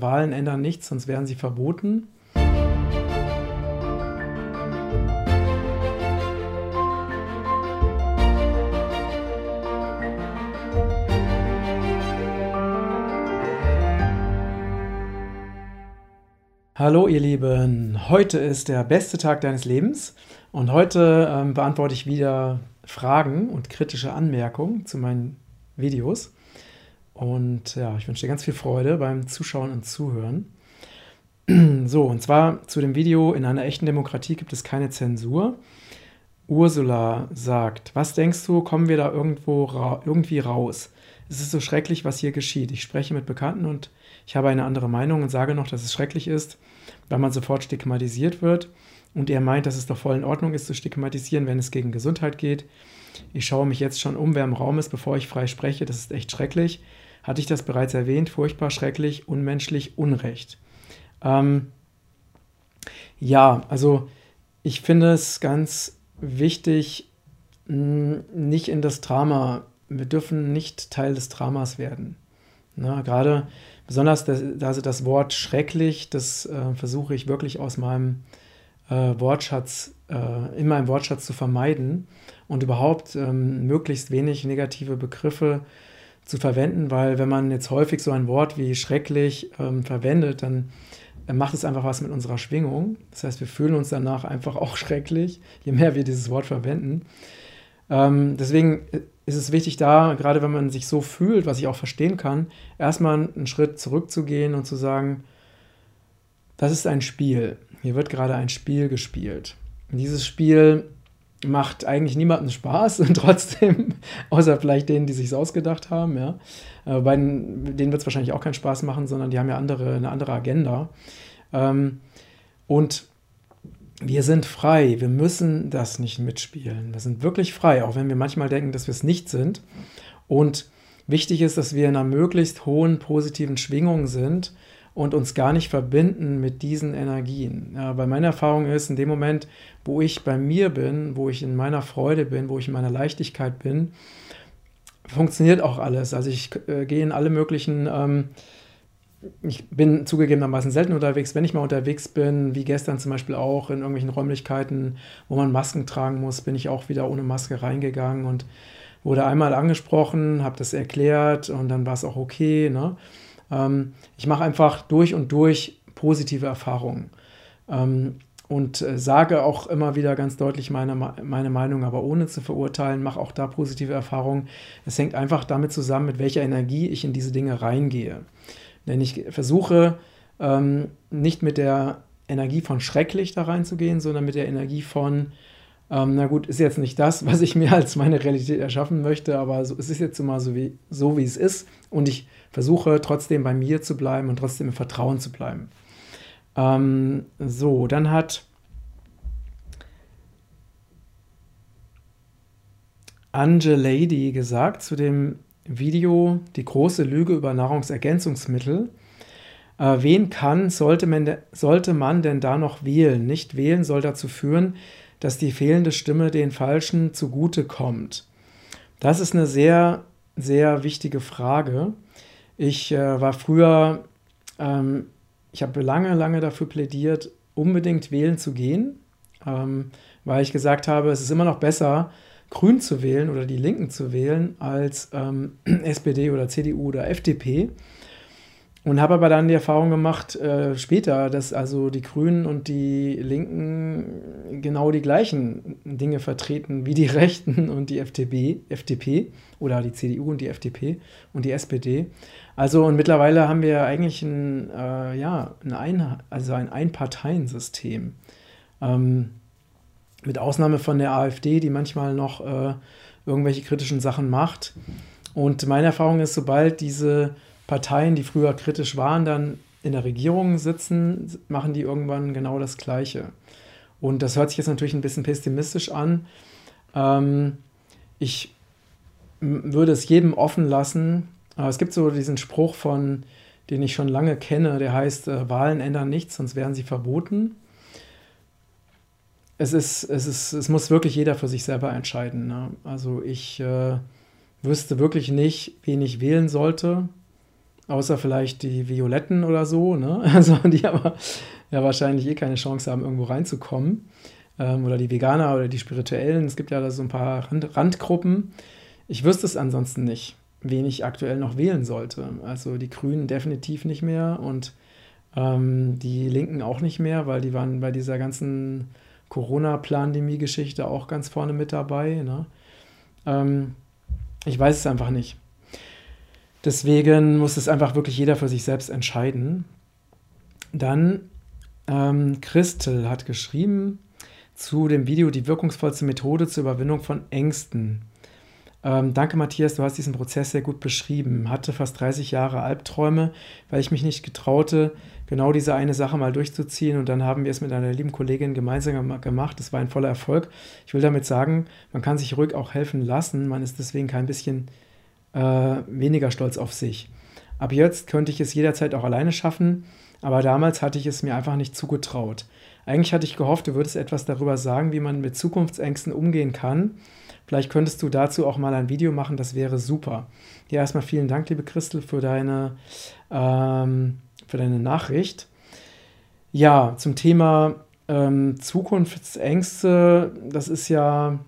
Wahlen ändern nichts, sonst wären sie verboten. Hallo ihr Lieben, heute ist der beste Tag deines Lebens und heute beantworte ich wieder Fragen und kritische Anmerkungen zu meinen Videos. Und ja, ich wünsche dir ganz viel Freude beim Zuschauen und Zuhören. So, und zwar zu dem Video: In einer echten Demokratie gibt es keine Zensur. Ursula sagt: Was denkst du, kommen wir da irgendwie raus? Es ist so schrecklich, was hier geschieht. Ich spreche mit Bekannten und ich habe eine andere Meinung und sage noch, dass es schrecklich ist, weil man sofort stigmatisiert wird. Und er meint, dass es doch voll in Ordnung ist, zu stigmatisieren, wenn es gegen Gesundheit geht. Ich schaue mich jetzt schon um, wer im Raum ist, bevor ich frei spreche. Das ist echt schrecklich. Hatte ich das bereits erwähnt? Furchtbar, schrecklich, unmenschlich, Unrecht. Ja, also ich finde es ganz wichtig, nicht in das Drama, wir dürfen nicht Teil des Dramas werden. Na, gerade besonders das Wort schrecklich, das versuche ich wirklich aus meinem Wortschatz, in meinem Wortschatz zu vermeiden und überhaupt möglichst wenig negative Begriffe zu verwenden, weil wenn man jetzt häufig so ein Wort wie schrecklich verwendet, dann macht es einfach was mit unserer Schwingung. Das heißt, wir fühlen uns danach einfach auch schrecklich, je mehr wir dieses Wort verwenden. Deswegen ist es wichtig, da, gerade wenn man sich so fühlt, was ich auch verstehen kann, erstmal einen Schritt zurückzugehen und zu sagen, das ist ein Spiel. Hier wird gerade ein Spiel gespielt. Und dieses Spiel macht eigentlich niemandem Spaß und trotzdem, außer vielleicht denen, die sich es ausgedacht haben, ja. Bei denen wird es wahrscheinlich auch keinen Spaß machen, sondern die haben ja eine andere Agenda. Und wir sind frei, wir müssen das nicht mitspielen. Wir sind wirklich frei, auch wenn wir manchmal denken, dass wir es nicht sind. Und wichtig ist, dass wir in einer möglichst hohen positiven Schwingung sind und uns gar nicht verbinden mit diesen Energien. Weil meine Erfahrung ist, in dem Moment, wo ich bei mir bin, wo ich in meiner Freude bin, wo ich in meiner Leichtigkeit bin, funktioniert auch alles. Also ich gehe in alle möglichen... Ich bin zugegebenermaßen selten unterwegs, wenn ich mal unterwegs bin, wie gestern zum Beispiel auch in irgendwelchen Räumlichkeiten, wo man Masken tragen muss, bin ich auch wieder ohne Maske reingegangen und wurde einmal angesprochen, habe das erklärt und dann war es auch okay. Ne? Ich mache einfach durch und durch positive Erfahrungen und sage auch immer wieder ganz deutlich meine Meinung, aber ohne zu verurteilen, mache auch da positive Erfahrungen. Es hängt einfach damit zusammen, mit welcher Energie ich in diese Dinge reingehe. Denn ich versuche, nicht mit der Energie von schrecklich da reinzugehen, sondern mit der Energie von, na gut, ist jetzt nicht das, was ich mir als meine Realität erschaffen möchte, aber so, es ist jetzt immer so, wie es ist. Und ich versuche trotzdem bei mir zu bleiben und trotzdem im Vertrauen zu bleiben. So, dann hat Angelady gesagt zu dem Video: Die große Lüge über Nahrungsergänzungsmittel. Wen kann, sollte man denn da noch wählen? Nicht wählen soll dazu führen, dass die fehlende Stimme den Falschen zugute kommt. Das ist eine sehr, sehr wichtige Frage. Ich war früher, ich habe lange, lange dafür plädiert, unbedingt wählen zu gehen, weil ich gesagt habe, es ist immer noch besser, Grün zu wählen oder die Linken zu wählen als SPD oder CDU oder FDP, und habe aber dann die Erfahrung gemacht später, dass also die Grünen und die Linken genau die gleichen Dinge vertreten wie die Rechten und die FDP oder die CDU und die FDP und die SPD. Also, und mittlerweile haben wir eigentlich ein Einparteiensystem. Mit Ausnahme von der AfD, die manchmal noch irgendwelche kritischen Sachen macht. Und meine Erfahrung ist, sobald diese Parteien, die früher kritisch waren, dann in der Regierung sitzen, machen die irgendwann genau das Gleiche. Und das hört sich jetzt natürlich ein bisschen pessimistisch an. Ich würde es jedem offen lassen. Es gibt so diesen Spruch von, den ich schon lange kenne, der heißt, Wahlen ändern nichts, sonst wären sie verboten. Es muss wirklich jeder für sich selber entscheiden. Ne? Also ich wüsste wirklich nicht, wen ich wählen sollte. Außer vielleicht die Violetten oder so, ne? Also die aber ja wahrscheinlich eh keine Chance haben, irgendwo reinzukommen. Oder die Veganer oder die Spirituellen. Es gibt ja da so ein paar Randgruppen. Ich wüsste es ansonsten nicht, wen ich aktuell noch wählen sollte. Also die Grünen definitiv nicht mehr und die Linken auch nicht mehr, weil die waren bei dieser ganzen Corona-Plandemie-Geschichte auch ganz vorne mit dabei. Ne? Ich weiß es einfach nicht. Deswegen muss es einfach wirklich jeder für sich selbst entscheiden. Dann, Christel hat geschrieben zu dem Video die wirkungsvollste Methode zur Überwindung von Ängsten. Danke Matthias, du hast diesen Prozess sehr gut beschrieben. Hatte fast 30 Jahre Albträume, weil ich mich nicht getraute, genau diese eine Sache mal durchzuziehen. Und dann haben wir es mit einer lieben Kollegin gemeinsam gemacht. Das war ein voller Erfolg. Ich will damit sagen, man kann sich ruhig auch helfen lassen. Man ist deswegen kein bisschen weniger stolz auf sich. Ab jetzt könnte ich es jederzeit auch alleine schaffen, aber damals hatte ich es mir einfach nicht zugetraut. Eigentlich hatte ich gehofft, du würdest etwas darüber sagen, wie man mit Zukunftsängsten umgehen kann. Vielleicht könntest du dazu auch mal ein Video machen, das wäre super. Ja, erstmal vielen Dank, liebe Christel, für deine Nachricht. Ja, zum Thema Zukunftsängste, das ist ja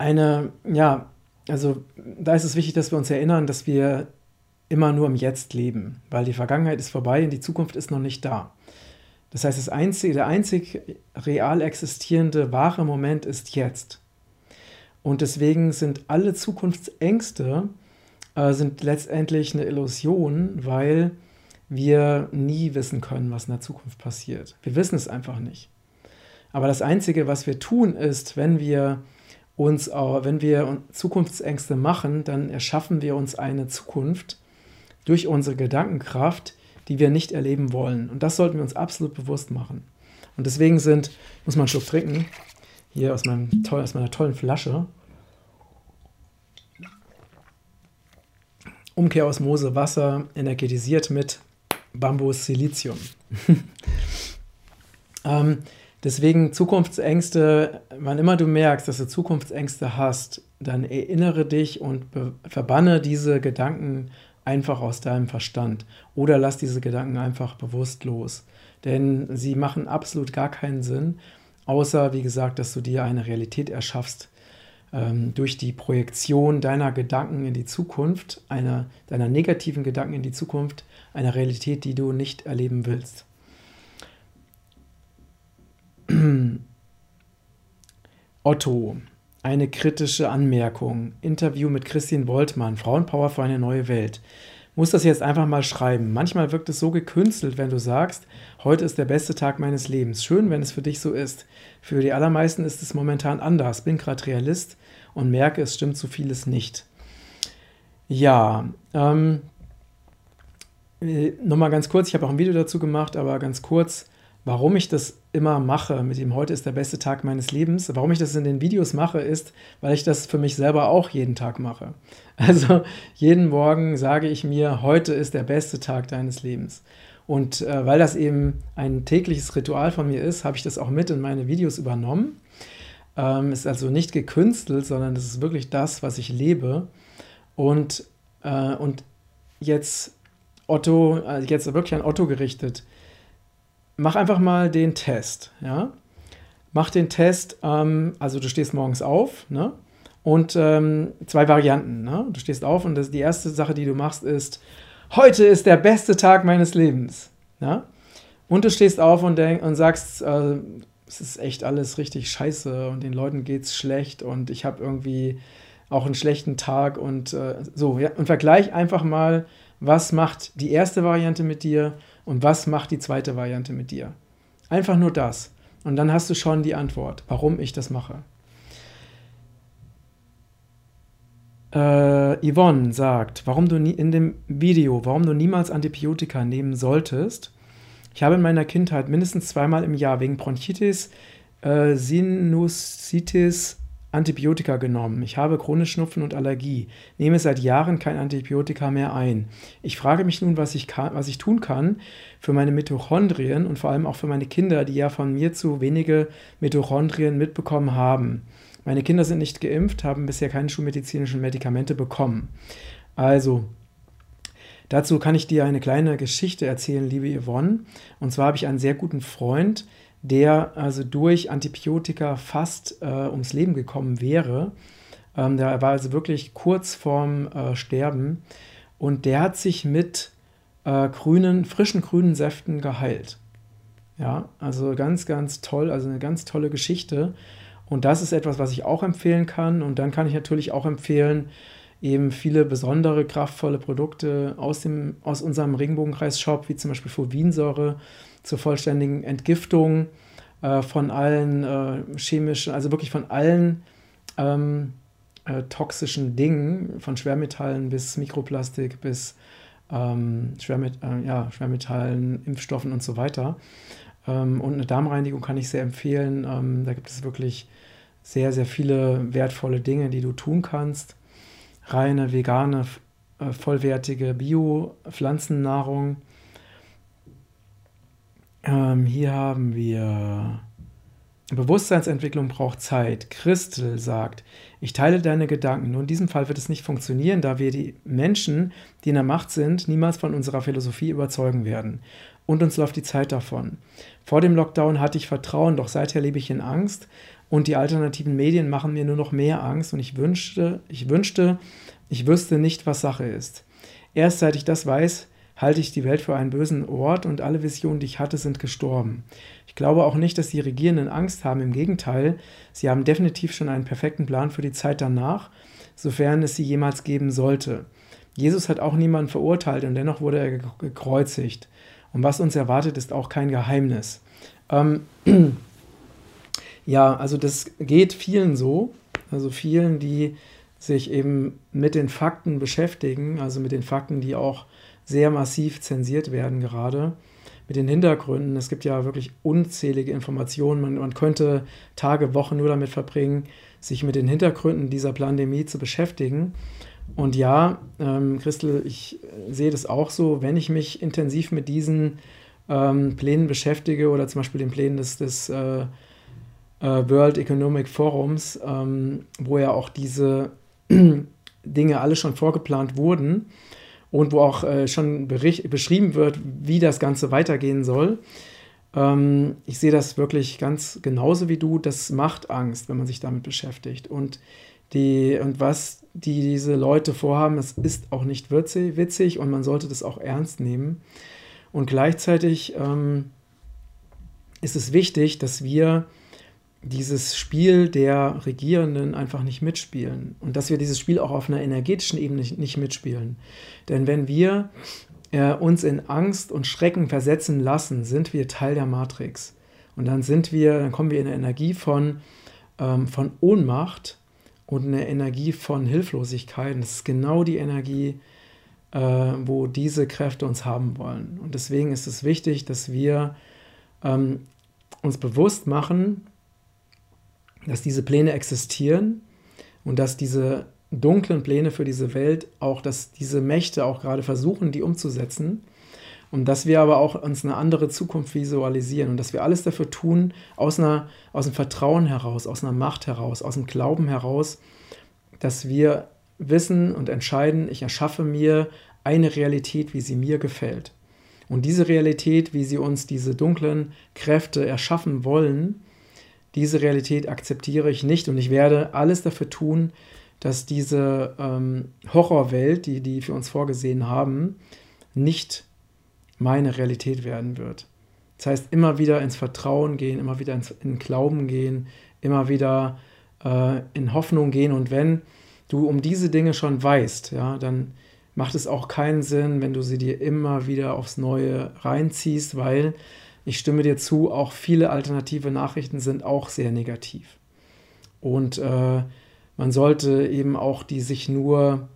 eine, ja, also da ist es wichtig, dass wir uns erinnern, dass wir immer nur im Jetzt leben, weil die Vergangenheit ist vorbei und die Zukunft ist noch nicht da. Das heißt, der einzig real existierende, wahre Moment ist jetzt. Und deswegen sind alle Zukunftsängste sind letztendlich eine Illusion, weil wir nie wissen können, was in der Zukunft passiert. Wir wissen es einfach nicht. Aber das Einzige, was wir tun, ist, wenn wir Zukunftsängste machen, dann erschaffen wir uns eine Zukunft durch unsere Gedankenkraft, die wir nicht erleben wollen. Und das sollten wir uns absolut bewusst machen. Und deswegen muss man einen Schluck trinken, hier aus meiner tollen Flasche. Umkehrosmose, Wasser, energetisiert mit Bambus Silizium. Deswegen Zukunftsängste, wann immer du merkst, dass du Zukunftsängste hast, dann erinnere dich und verbanne diese Gedanken einfach aus deinem Verstand oder lass diese Gedanken einfach bewusst los, denn sie machen absolut gar keinen Sinn, außer, wie gesagt, dass du dir eine Realität erschaffst durch die Projektion deiner Gedanken in die Zukunft, deiner negativen Gedanken in die Zukunft, einer Realität, die du nicht erleben willst. Otto, eine kritische Anmerkung. Interview mit Christian Woltmann, Frauenpower für eine neue Welt. Muss das jetzt einfach mal schreiben. Manchmal wirkt es so gekünstelt, wenn du sagst, heute ist der beste Tag meines Lebens. Schön, wenn es für dich so ist. Für die allermeisten ist es momentan anders. Bin gerade Realist und merke, es stimmt so vieles nicht. Ja, nochmal ganz kurz, ich habe auch ein Video dazu gemacht, aber ganz kurz, warum ich das immer mache mit dem heute ist der beste Tag meines Lebens, warum ich das in den Videos mache, ist, weil ich das für mich selber auch jeden Tag mache. Also jeden Morgen sage ich mir, heute ist der beste Tag deines Lebens. Und weil das eben ein tägliches Ritual von mir ist, habe ich das auch mit in meine Videos übernommen. Ist also nicht gekünstelt, sondern das ist wirklich das, was ich lebe. Und jetzt Otto, jetzt wirklich an Otto gerichtet, mach einfach mal den Test, ja? Mach den Test, also du stehst morgens auf, ne? Und zwei Varianten, ne? Du stehst auf und die erste Sache, die du machst, ist, heute ist der beste Tag meines Lebens, ja? Und du stehst auf und sagst, es ist echt alles richtig scheiße und den Leuten geht's schlecht und ich habe irgendwie auch einen schlechten Tag und so. Ja? Und vergleich einfach mal, was macht die erste Variante mit dir? Und was macht die zweite Variante mit dir? Einfach nur das. Und dann hast du schon die Antwort, warum ich das mache. Yvonne sagt, warum du niemals Antibiotika nehmen solltest. Ich habe in meiner Kindheit mindestens zweimal im Jahr wegen Bronchitis, Sinusitis, Antibiotika genommen. Ich habe chronisch Schnupfen und Allergie. Nehme seit Jahren kein Antibiotika mehr ein. Ich frage mich nun, was ich tun kann für meine Mitochondrien und vor allem auch für meine Kinder, die ja von mir zu wenige Mitochondrien mitbekommen haben. Meine Kinder sind nicht geimpft, haben bisher keine schulmedizinischen Medikamente bekommen. Also, dazu kann ich dir eine kleine Geschichte erzählen, liebe Yvonne. Und zwar habe ich einen sehr guten Freund, der also durch Antibiotika fast ums Leben gekommen wäre. Der war also wirklich kurz vorm Sterben. Und der hat sich mit frischen grünen Säften geheilt. Ja, also ganz, ganz toll, also eine ganz tolle Geschichte. Und das ist etwas, was ich auch empfehlen kann. Und dann kann ich natürlich auch empfehlen, eben viele besondere, kraftvolle Produkte aus unserem Regenbogenkreis-Shop, wie zum Beispiel Fulvinsäure, zur vollständigen Entgiftung von allen chemischen, also wirklich von allen toxischen Dingen, von Schwermetallen bis Mikroplastik, bis Schwermetallen, Impfstoffen und so weiter. Und eine Darmreinigung kann ich sehr empfehlen. Da gibt es wirklich sehr, sehr viele wertvolle Dinge, die du tun kannst. Reine, vegane, vollwertige Bio-Pflanzennahrung. Hier haben wir Bewusstseinsentwicklung braucht Zeit. Christel sagt, ich teile deine Gedanken. Nur in diesem Fall wird es nicht funktionieren, da wir die Menschen, die in der Macht sind, niemals von unserer Philosophie überzeugen werden. Und uns läuft die Zeit davon. Vor dem Lockdown hatte ich Vertrauen, doch seither lebe ich in Angst. Und die alternativen Medien machen mir nur noch mehr Angst. Und ich wünschte, ich wüsste nicht, was Sache ist. Erst seit ich das weiß, halte ich die Welt für einen bösen Ort und alle Visionen, die ich hatte, sind gestorben. Ich glaube auch nicht, dass die Regierenden Angst haben. Im Gegenteil, sie haben definitiv schon einen perfekten Plan für die Zeit danach, sofern es sie jemals geben sollte. Jesus hat auch niemanden verurteilt und dennoch wurde er gekreuzigt. Und was uns erwartet, ist auch kein Geheimnis. Ja, also das geht vielen so, also vielen, die sich eben mit den Fakten beschäftigen, also mit den Fakten, die auch sehr massiv zensiert werden gerade, mit den Hintergründen. Es gibt ja wirklich unzählige Informationen. Man könnte Tage, Wochen nur damit verbringen, sich mit den Hintergründen dieser Pandemie zu beschäftigen. Und ja, Christel, ich sehe das auch so, wenn ich mich intensiv mit diesen Plänen beschäftige oder zum Beispiel den Plänen des World Economic Forums, wo ja auch diese Dinge alle schon vorgeplant wurden und wo auch schon beschrieben wird, wie das Ganze weitergehen soll. Ich sehe das wirklich ganz genauso wie du. Das macht Angst, wenn man sich damit beschäftigt. Und was diese Leute vorhaben, das ist auch nicht witzig und man sollte das auch ernst nehmen. Und gleichzeitig ist es wichtig, dass wir dieses Spiel der Regierenden einfach nicht mitspielen und dass wir dieses Spiel auch auf einer energetischen Ebene nicht mitspielen. Denn wenn wir uns in Angst und Schrecken versetzen lassen, sind wir Teil der Matrix. Und dann kommen wir in eine Energie von Ohnmacht und eine Energie von Hilflosigkeit. Und das ist genau die Energie, wo diese Kräfte uns haben wollen. Und deswegen ist es wichtig, dass wir uns bewusst machen, dass diese Pläne existieren und dass diese dunklen Pläne für diese Welt auch, dass diese Mächte auch gerade versuchen, die umzusetzen und dass wir aber auch uns eine andere Zukunft visualisieren und dass wir alles dafür tun, aus dem Vertrauen heraus, aus einer Macht heraus, aus dem Glauben heraus, dass wir wissen und entscheiden, ich erschaffe mir eine Realität, wie sie mir gefällt. Und diese Realität, wie sie uns diese dunklen Kräfte erschaffen wollen, diese Realität akzeptiere ich nicht und ich werde alles dafür tun, dass diese Horrorwelt, die für uns vorgesehen haben, nicht meine Realität werden wird. Das heißt, immer wieder ins Vertrauen gehen, immer wieder in Glauben gehen, immer wieder in Hoffnung gehen. Und wenn du um diese Dinge schon weißt, ja, dann macht es auch keinen Sinn, wenn du sie dir immer wieder aufs Neue reinziehst, weil... Ich stimme dir zu, auch viele alternative Nachrichten sind auch sehr negativ. Und man sollte eben auch die sich nur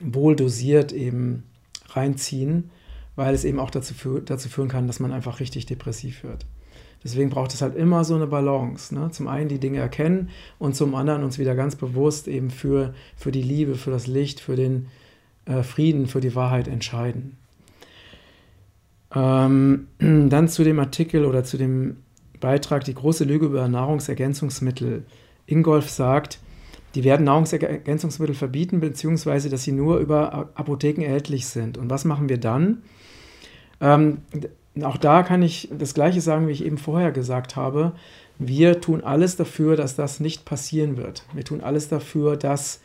wohl dosiert eben reinziehen, weil es eben auch dazu führen kann, dass man einfach richtig depressiv wird. Deswegen braucht es halt immer so eine Balance. Ne? Zum einen die Dinge erkennen und zum anderen uns wieder ganz bewusst eben für die Liebe, für das Licht, für den Frieden, für die Wahrheit entscheiden. Dann zu dem Artikel oder zu dem Beitrag, die große Lüge über Nahrungsergänzungsmittel. Ingolf sagt, die werden Nahrungsergänzungsmittel verbieten, beziehungsweise dass sie nur über Apotheken erhältlich sind. Und was machen wir dann? Auch da kann ich das Gleiche sagen, wie ich eben vorher gesagt habe. Wir tun alles dafür, dass das nicht passieren wird. Wir tun alles dafür, dass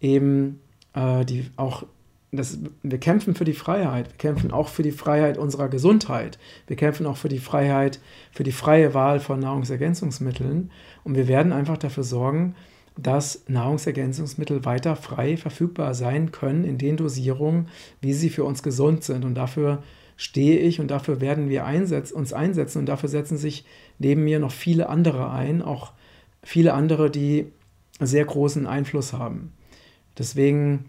eben wir kämpfen für die Freiheit. Wir kämpfen auch für die Freiheit unserer Gesundheit. Wir kämpfen auch für die Freiheit, für die freie Wahl von Nahrungsergänzungsmitteln. Und wir werden einfach dafür sorgen, dass Nahrungsergänzungsmittel weiter frei verfügbar sein können in den Dosierungen, wie sie für uns gesund sind. Und dafür stehe ich und dafür werden wir uns einsetzen. Und dafür setzen sich neben mir noch viele andere ein, auch viele andere, die sehr großen Einfluss haben. Deswegen,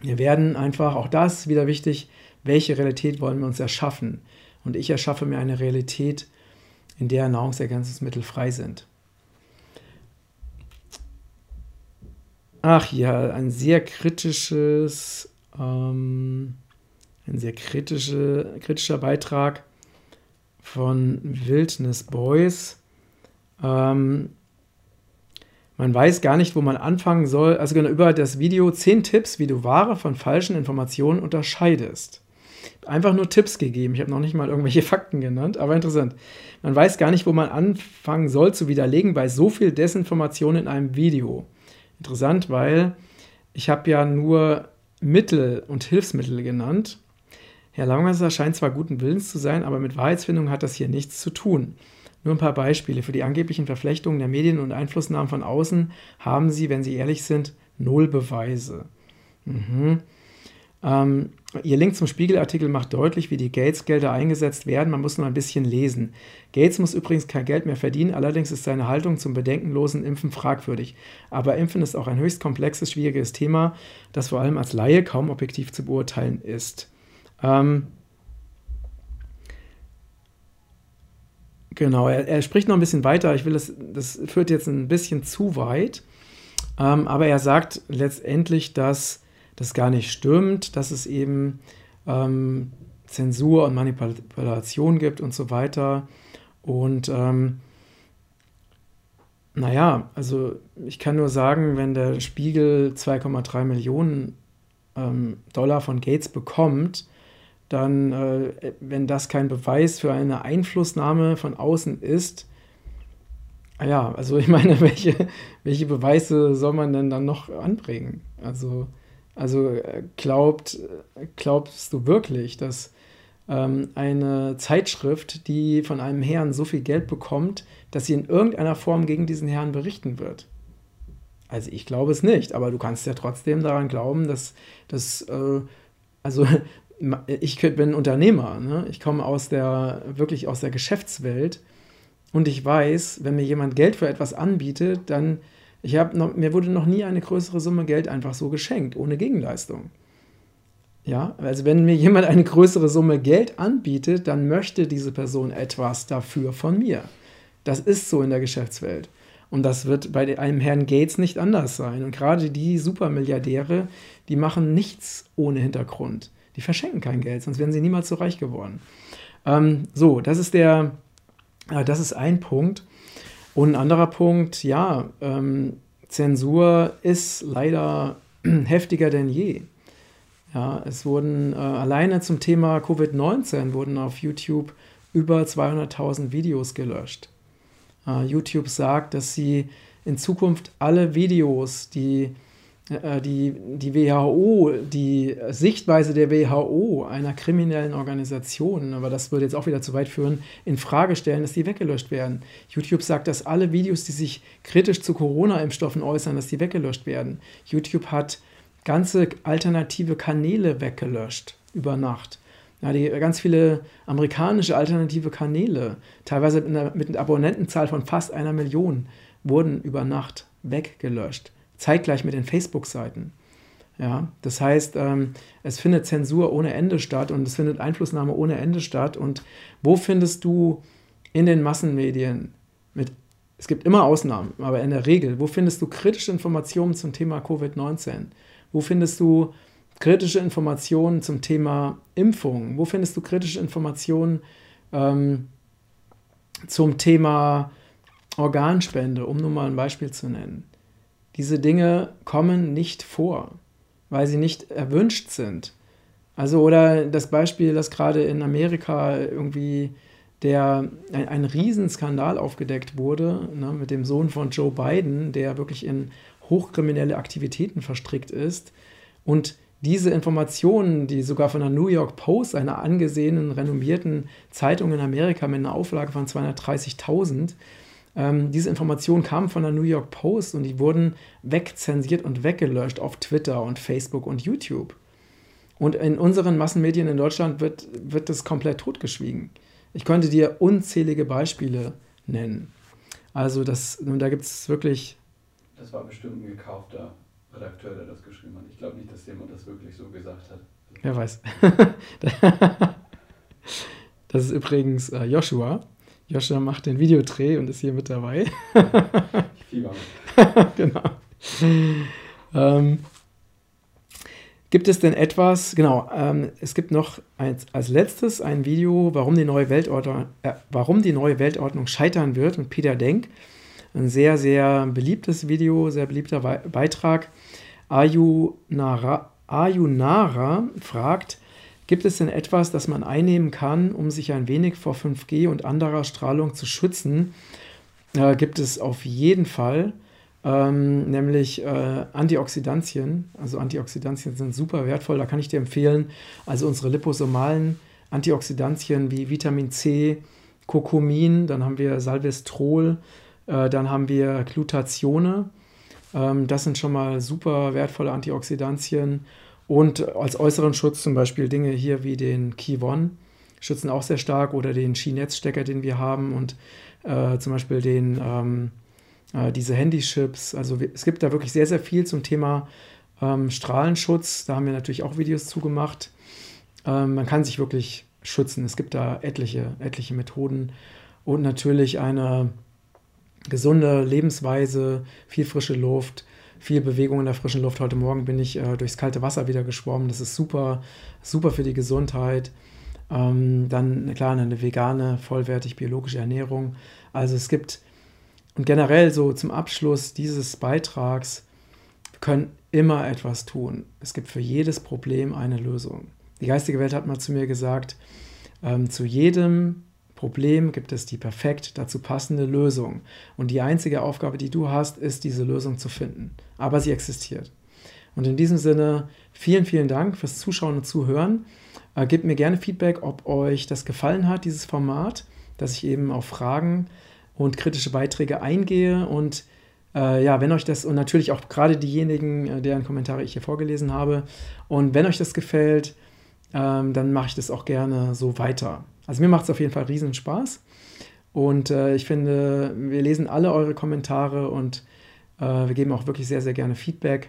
wir werden einfach, auch das ist wieder wichtig, welche Realität wollen wir uns erschaffen? Und ich erschaffe mir eine Realität, in der Nahrungsergänzungsmittel frei sind. Ach ja, ein sehr kritischer Beitrag von Wilderness Boys. Man weiß gar nicht, wo man anfangen soll. Also genau, über das Video 10 Tipps, wie du wahre von falschen Informationen unterscheidest. Einfach nur Tipps gegeben. Ich habe noch nicht mal irgendwelche Fakten genannt, aber interessant. Man weiß gar nicht, wo man anfangen soll zu widerlegen bei so viel Desinformation in einem Video. Interessant, weil ich habe ja nur Mittel und Hilfsmittel genannt. Herr Langmeister scheint zwar guten Willens zu sein, aber mit Wahrheitsfindung hat das hier nichts zu tun. Nur ein paar Beispiele. Für die angeblichen Verflechtungen der Medien und Einflussnahmen von außen haben sie, wenn sie ehrlich sind, null Beweise. Ihr Link zum Spiegelartikel macht deutlich, wie die Gates-Gelder eingesetzt werden. Man muss nur ein bisschen lesen. Gates muss übrigens kein Geld mehr verdienen, allerdings ist seine Haltung zum bedenkenlosen Impfen fragwürdig. Aber Impfen ist auch ein höchst komplexes, schwieriges Thema, das vor allem als Laie kaum objektiv zu beurteilen ist. Genau, er spricht noch ein bisschen weiter. Ich will das führt jetzt ein bisschen zu weit. Aber er sagt letztendlich, dass das gar nicht stimmt, dass es eben Zensur und Manipulation gibt und so weiter. Und naja, also ich kann nur sagen, wenn der Spiegel 2,3 Millionen Dollar von Gates bekommt, dann, wenn das kein Beweis für eine Einflussnahme von außen ist, ja, also ich meine, welche Beweise soll man denn dann noch anbringen? Also glaubst du wirklich, dass eine Zeitschrift, die von einem Herrn so viel Geld bekommt, dass sie in irgendeiner Form gegen diesen Herrn berichten wird? Also ich glaube es nicht, aber du kannst ja trotzdem daran glauben, dass ich bin Unternehmer, ne? Ich komme wirklich aus der Geschäftswelt und ich weiß, wenn mir jemand Geld für etwas anbietet, dann... Mir wurde noch nie eine größere Summe Geld einfach so geschenkt, ohne Gegenleistung. Ja, also wenn mir jemand eine größere Summe Geld anbietet, dann möchte diese Person etwas dafür von mir. Das ist so in der Geschäftswelt. Und das wird bei einem Herrn Gates nicht anders sein. Und gerade die Supermilliardäre, die machen nichts ohne Hintergrund. Die verschenken kein Geld, sonst wären sie niemals so reich geworden. Das ist ein Punkt. Und ein anderer Punkt, ja, Zensur ist leider heftiger denn je. Ja, es wurden alleine zum Thema Covid-19 wurden auf YouTube über 200.000 Videos gelöscht. YouTube sagt, dass sie in Zukunft alle Videos, die WHO, die Sichtweise der WHO, einer kriminellen Organisation, aber das würde jetzt auch wieder zu weit führen, in Frage stellen, dass die weggelöscht werden. YouTube sagt, dass alle Videos, die sich kritisch zu Corona-Impfstoffen äußern, dass die weggelöscht werden. YouTube hat ganze alternative Kanäle weggelöscht über Nacht. Ja, ganz viele amerikanische alternative Kanäle, teilweise mit einer Abonnentenzahl von fast 1 Million, wurden über Nacht weggelöscht. Zeitgleich mit den Facebook-Seiten. Ja, das heißt, es findet Zensur ohne Ende statt und es findet Einflussnahme ohne Ende statt. Und wo findest du in den Massenmedien, es gibt immer Ausnahmen, aber in der Regel, wo findest du kritische Informationen zum Thema Covid-19? Wo findest du kritische Informationen zum Thema Impfung? Wo findest du kritische Informationen zum Thema Organspende, um nur mal ein Beispiel zu nennen? Diese Dinge kommen nicht vor, weil sie nicht erwünscht sind. Also, oder das Beispiel, dass gerade in Amerika irgendwie ein Riesenskandal aufgedeckt wurde, ne, mit dem Sohn von Joe Biden, der wirklich in hochkriminelle Aktivitäten verstrickt ist. Und diese Informationen, die sogar von der New York Post, einer angesehenen, renommierten Zeitung in Amerika mit einer Auflage von 230.000, diese Informationen kamen von der New York Post und die wurden wegzensiert und weggelöscht auf Twitter und Facebook und YouTube. Und in unseren Massenmedien in Deutschland wird das komplett totgeschwiegen. Ich könnte dir unzählige Beispiele nennen. Also da gibt es wirklich... Das war bestimmt ein gekaufter Redakteur, der das geschrieben hat. Ich glaube nicht, dass jemand das wirklich so gesagt hat. Wer weiß. Das ist übrigens Joshua. Joshua macht den Videodreh und ist hier mit dabei. Ich fieber mit. Genau. Gibt es denn etwas, genau, es gibt noch als letztes ein Video, warum die neue Weltordnung scheitern wird, mit Peter Denk. Ein sehr, sehr beliebtes Video, sehr beliebter Beitrag. Ayunara fragt, gibt es denn etwas, das man einnehmen kann, um sich ein wenig vor 5G und anderer Strahlung zu schützen? Gibt es auf jeden Fall, nämlich Antioxidantien. Also Antioxidantien sind super wertvoll, da kann ich dir empfehlen. Also unsere liposomalen Antioxidantien wie Vitamin C, Kurkumin, dann haben wir Salvestrol, dann haben wir Glutatione. Das sind schon mal super wertvolle Antioxidantien. Und als äußeren Schutz zum Beispiel Dinge hier wie den Kiwon schützen auch sehr stark oder den Schienetzstecker, den wir haben und zum Beispiel diese Handychips. Also es gibt da wirklich sehr, sehr viel zum Thema Strahlenschutz. Da haben wir natürlich auch Videos zugemacht. Man kann sich wirklich schützen. Es gibt da etliche Methoden und natürlich eine gesunde Lebensweise, viel frische Luft, viel Bewegung in der frischen Luft. Heute Morgen bin ich durchs kalte Wasser wieder geschwommen. Das ist super, super für die Gesundheit. Dann, klar, eine vegane, vollwertig biologische Ernährung. Also es gibt, und generell so zum Abschluss dieses Beitrags, wir können immer etwas tun. Es gibt für jedes Problem eine Lösung. Die geistige Welt hat mal zu mir gesagt, zu jedem Problem gibt es die perfekt dazu passende Lösung. Und die einzige Aufgabe, die du hast, ist, diese Lösung zu finden. Aber sie existiert. Und in diesem Sinne, vielen, vielen Dank fürs Zuschauen und Zuhören. Gebt mir gerne Feedback, ob euch das gefallen hat, dieses Format, dass ich eben auf Fragen und kritische Beiträge eingehe. Und ja, wenn euch das, und natürlich auch gerade diejenigen, deren Kommentare ich hier vorgelesen habe, und wenn euch das gefällt, dann mache ich das auch gerne so weiter. Also mir macht es auf jeden Fall riesen Spaß und ich finde, wir lesen alle eure Kommentare und wir geben auch wirklich sehr, sehr gerne Feedback.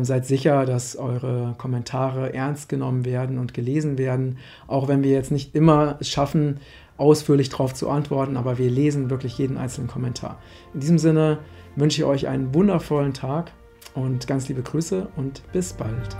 Seid sicher, dass eure Kommentare ernst genommen werden und gelesen werden, auch wenn wir jetzt nicht immer es schaffen, ausführlich darauf zu antworten, aber wir lesen wirklich jeden einzelnen Kommentar. In diesem Sinne wünsche ich euch einen wundervollen Tag und ganz liebe Grüße und bis bald.